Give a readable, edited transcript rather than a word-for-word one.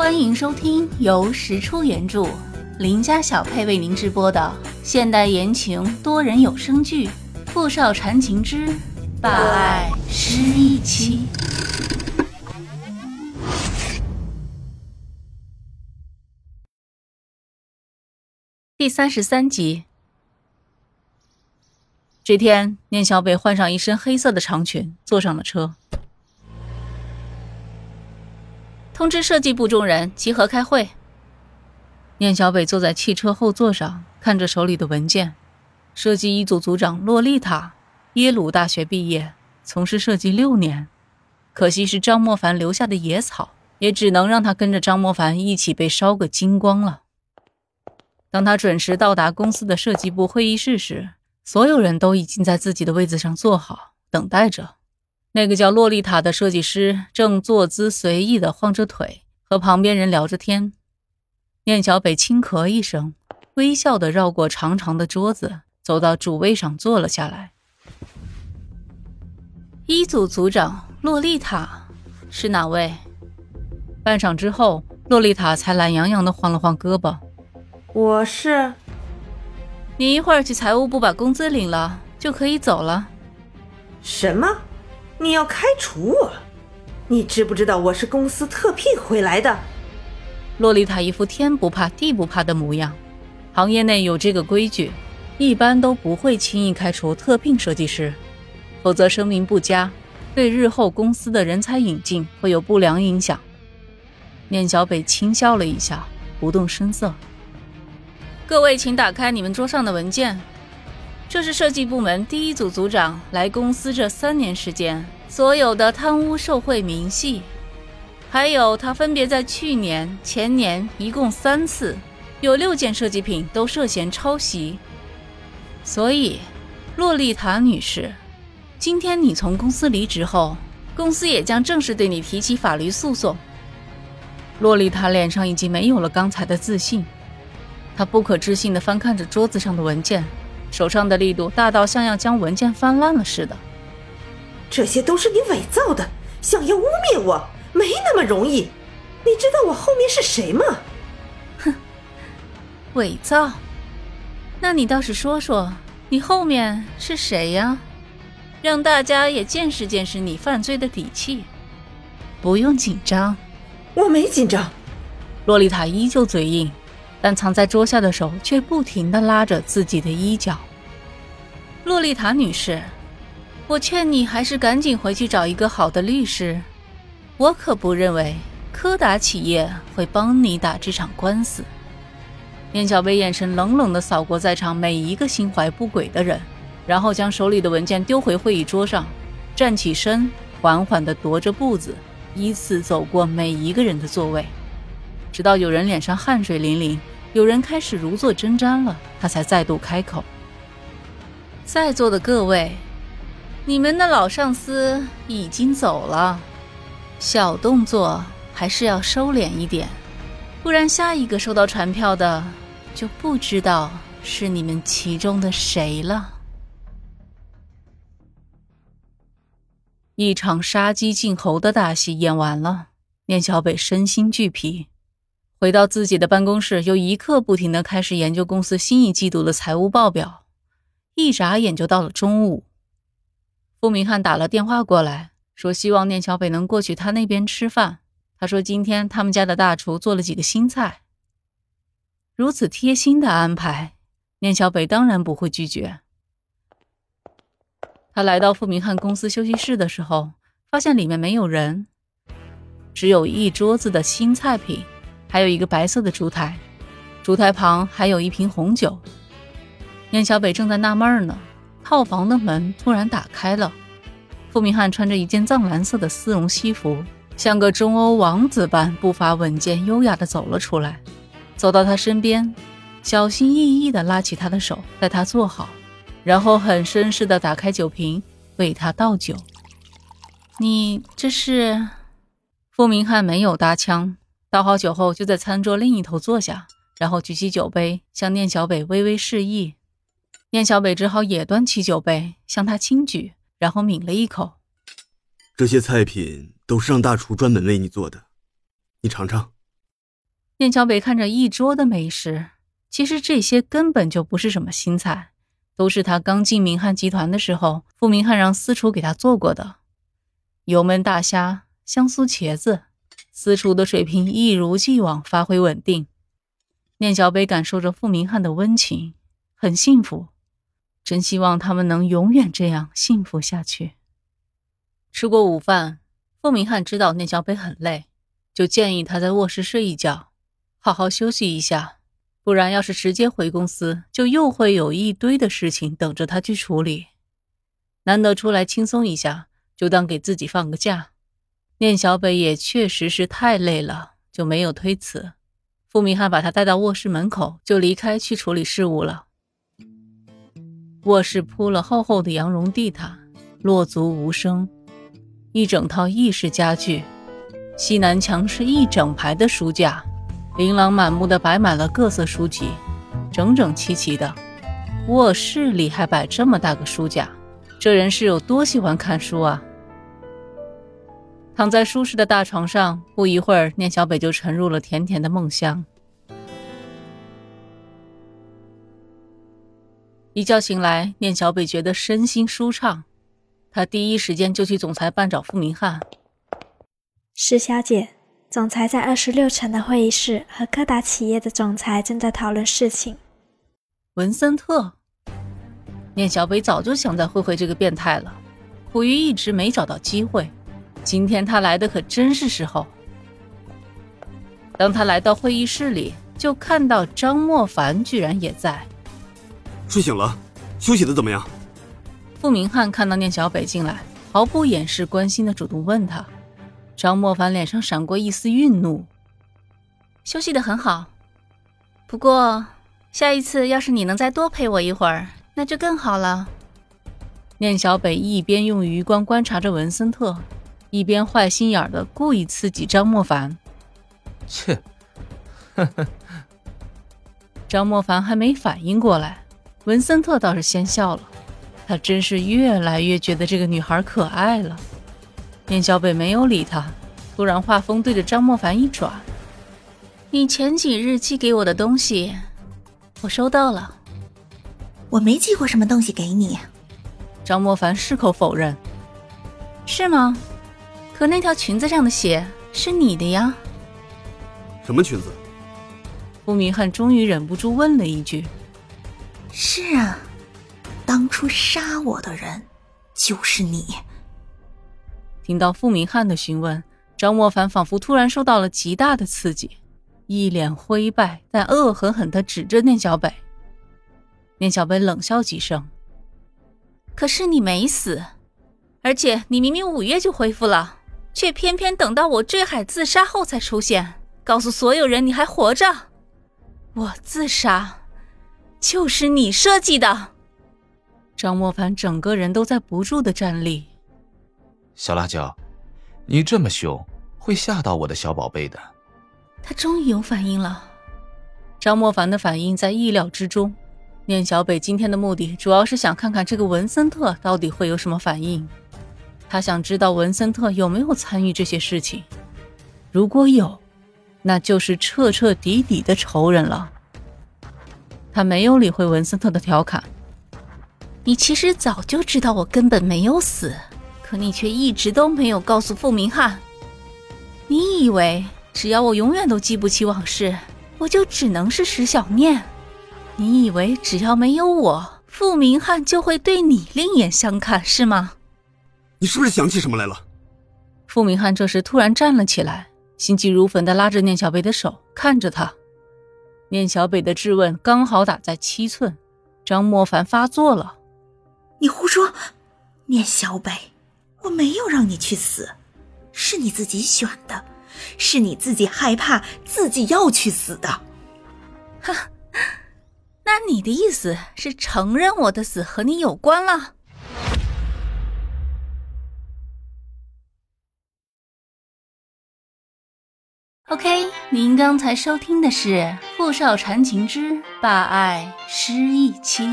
欢迎收听由石出原著，林家小配为您直播的现代言情多人有声剧《富少缠情之霸爱失忆妻》。第33集。这天，念小北换上一身黑色的长裙，坐上了车。通知设计部众人集合开会。念小北坐在汽车后座上，看着手里的文件。设计一组组长洛丽塔，耶鲁大学毕业，从事设计6年。可惜是张莫凡留下的野草，也只能让他跟着张莫凡一起被烧个精光了。当他准时到达公司的设计部会议室时，所有人都已经在自己的位子上坐好，等待着。那个叫洛丽塔的设计师正坐姿随意地晃着腿，和旁边人聊着天。念小北轻咳一声，微笑地绕过长长的桌子，走到主位上坐了下来。一组组长洛丽塔是哪位？半晌之后，洛丽塔才懒洋洋地晃了晃胳膊。我是。你一会儿去财务部把工资领了，就可以走了。什么？你要开除我？你知不知道我是公司特聘回来的？洛丽塔一副天不怕地不怕的模样。行业内有这个规矩，一般都不会轻易开除特聘设计师，否则声名不佳，对日后公司的人才引进会有不良影响。念小北轻笑了一下，不动声色。各位请打开你们桌上的文件。这是设计部门第一组组长来公司这3年时间所有的贪污受贿明细，还有他分别在去年、前年一共3次，有6件设计品都涉嫌抄袭。所以，洛丽塔女士，今天你从公司离职后，公司也将正式对你提起法律诉讼。洛丽塔脸上已经没有了刚才的自信，她不可置信地翻看着桌子上的文件。手上的力度大到像要将文件翻烂了似的。这些都是你伪造的，想要污蔑我，没那么容易。你知道我后面是谁吗？哼，伪造？那你倒是说说，你后面是谁呀？让大家也见识见识你犯罪的底气。不用紧张。我没紧张。洛丽塔依旧嘴硬。但藏在桌下的手却不停地拉着自己的衣角。洛丽塔女士，我劝你还是赶紧回去找一个好的律师，我可不认为柯达企业会帮你打这场官司。念小北眼神冷冷地扫过在场每一个心怀不轨的人，然后将手里的文件丢回会议桌上，站起身，缓缓地踱着步子，依次走过每一个人的座位，直到有人脸上汗水淋淋，有人开始如坐针毡了，他才再度开口。在座的各位，你们的老上司已经走了，小动作还是要收敛一点，不然下一个收到传票的就不知道是你们其中的谁了。一场杀鸡儆猴的大戏演完了，念小北身心俱疲。回到自己的办公室，又一刻不停地开始研究公司新一季度的财务报表。一眨眼就到了中午，傅明翰打了电话过来，说希望念小北能过去他那边吃饭。他说今天他们家的大厨做了几个新菜。如此贴心的安排，念小北当然不会拒绝。他来到傅明翰公司休息室的时候，发现里面没有人，只有一桌子的新菜品，还有一个白色的烛台，烛台旁还有一瓶红酒。念小北正在纳闷呢，套房的门突然打开了。傅明翰穿着一件藏蓝色的丝绒西服，像个中欧王子般步伐稳健优雅地走了出来，走到他身边，小心翼翼地拉起他的手，带他坐好，然后很绅士地打开酒瓶，为他倒酒。你这是？傅明翰没有搭腔。倒好酒后，就在餐桌另一头坐下，然后举起酒杯向念小北微微示意。念小北只好也端起酒杯向他轻举，然后抿了一口。这些菜品都是让大厨专门为你做的，你尝尝。燕小北看着一桌的美食，其实这些根本就不是什么新菜，都是他刚进明翰集团的时候，傅明翰让私厨给他做过的。油焖大虾、香酥茄子，私厨的水平一如既往发挥稳定。燕小北感受着傅明翰的温情，很幸福，真希望他们能永远这样幸福下去。吃过午饭，傅明翰知道燕小北很累，就建议他在卧室睡一觉，好好休息一下，不然要是直接回公司，就又会有一堆的事情等着他去处理。难得出来轻松一下，就当给自己放个假。念小北也确实是太累了，就没有推辞。傅明翰把他带到卧室门口，就离开去处理事务了。卧室铺了厚厚的羊绒地毯，落足无声。一整套意式家具，西南墙是一整排的书架，琳琅满目的摆满了各色书籍，整整齐齐的。卧室里还摆这么大个书架，这人是有多喜欢看书啊！躺在舒适的大床上，不一会儿，念小北就沉入了甜甜的梦乡。一觉醒来，念小北觉得身心舒畅，他第一时间就去总裁办找傅明翰。是小姐，总裁在26层的会议室和柯达企业的总裁正在讨论事情。文森特，念小北早就想再会会这个变态了，苦于一直没找到机会。今天他来的可真是时候。当他来到会议室里，就看到张莫凡居然也在。睡醒了，休息的怎么样？傅明翰看到念小北进来，毫不掩饰关心的主动问他。张莫凡脸上闪过一丝愠怒。休息的很好，不过下一次要是你能再多陪我一会儿，那就更好了。念小北一边用余光观察着文森特，一边坏心眼的故意刺激张莫凡。切，呵呵。张莫凡还没反应过来，文森特倒是先笑了。他真是越来越觉得这个女孩可爱了。念小北没有理他，突然话锋对着张莫凡一转：“你前几日寄给我的东西，我收到了。”“我没寄过什么东西给你。”张莫凡矢口否认。“是吗？可那条裙子上的血是你的呀。”“什么裙子？”傅明翰终于忍不住问了一句。“是啊，当初杀我的人就是你。”听到傅明翰的询问，张莫凡仿佛突然受到了极大的刺激，一脸灰败，但恶狠狠地指着念小北。念小北冷笑几声：“可是你没死，而且你明明5月就恢复了，却偏偏等到我坠海自杀后才出现，告诉所有人你还活着。我自杀，就是你设计的。”张莫凡整个人都在不住地站立。“小辣椒，你这么凶，会吓到我的小宝贝的。”他终于有反应了。张莫凡的反应在意料之中，念小北今天的目的主要是想看看这个文森特到底会有什么反应。他想知道文森特有没有参与这些事情，如果有，那就是彻彻底底的仇人了。他没有理会文森特的调侃：“你其实早就知道我根本没有死，可你却一直都没有告诉傅明翰。你以为只要我永远都记不起往事，我就只能是石小念？你以为只要没有我，傅明翰就会对你另眼相看，是吗？你是不是想起什么来了？”傅明翰这时突然站了起来，心急如焚地拉着念小北的手，看着他。念小北的质问刚好打在7寸，张莫凡发作了：“你胡说，念小北！我没有让你去死，是你自己选的，是你自己害怕自己要去死的。”“哈，那你的意思是承认我的死和你有关了？”OK， 您刚才收听的是《富少缠情之霸爱失忆妻》。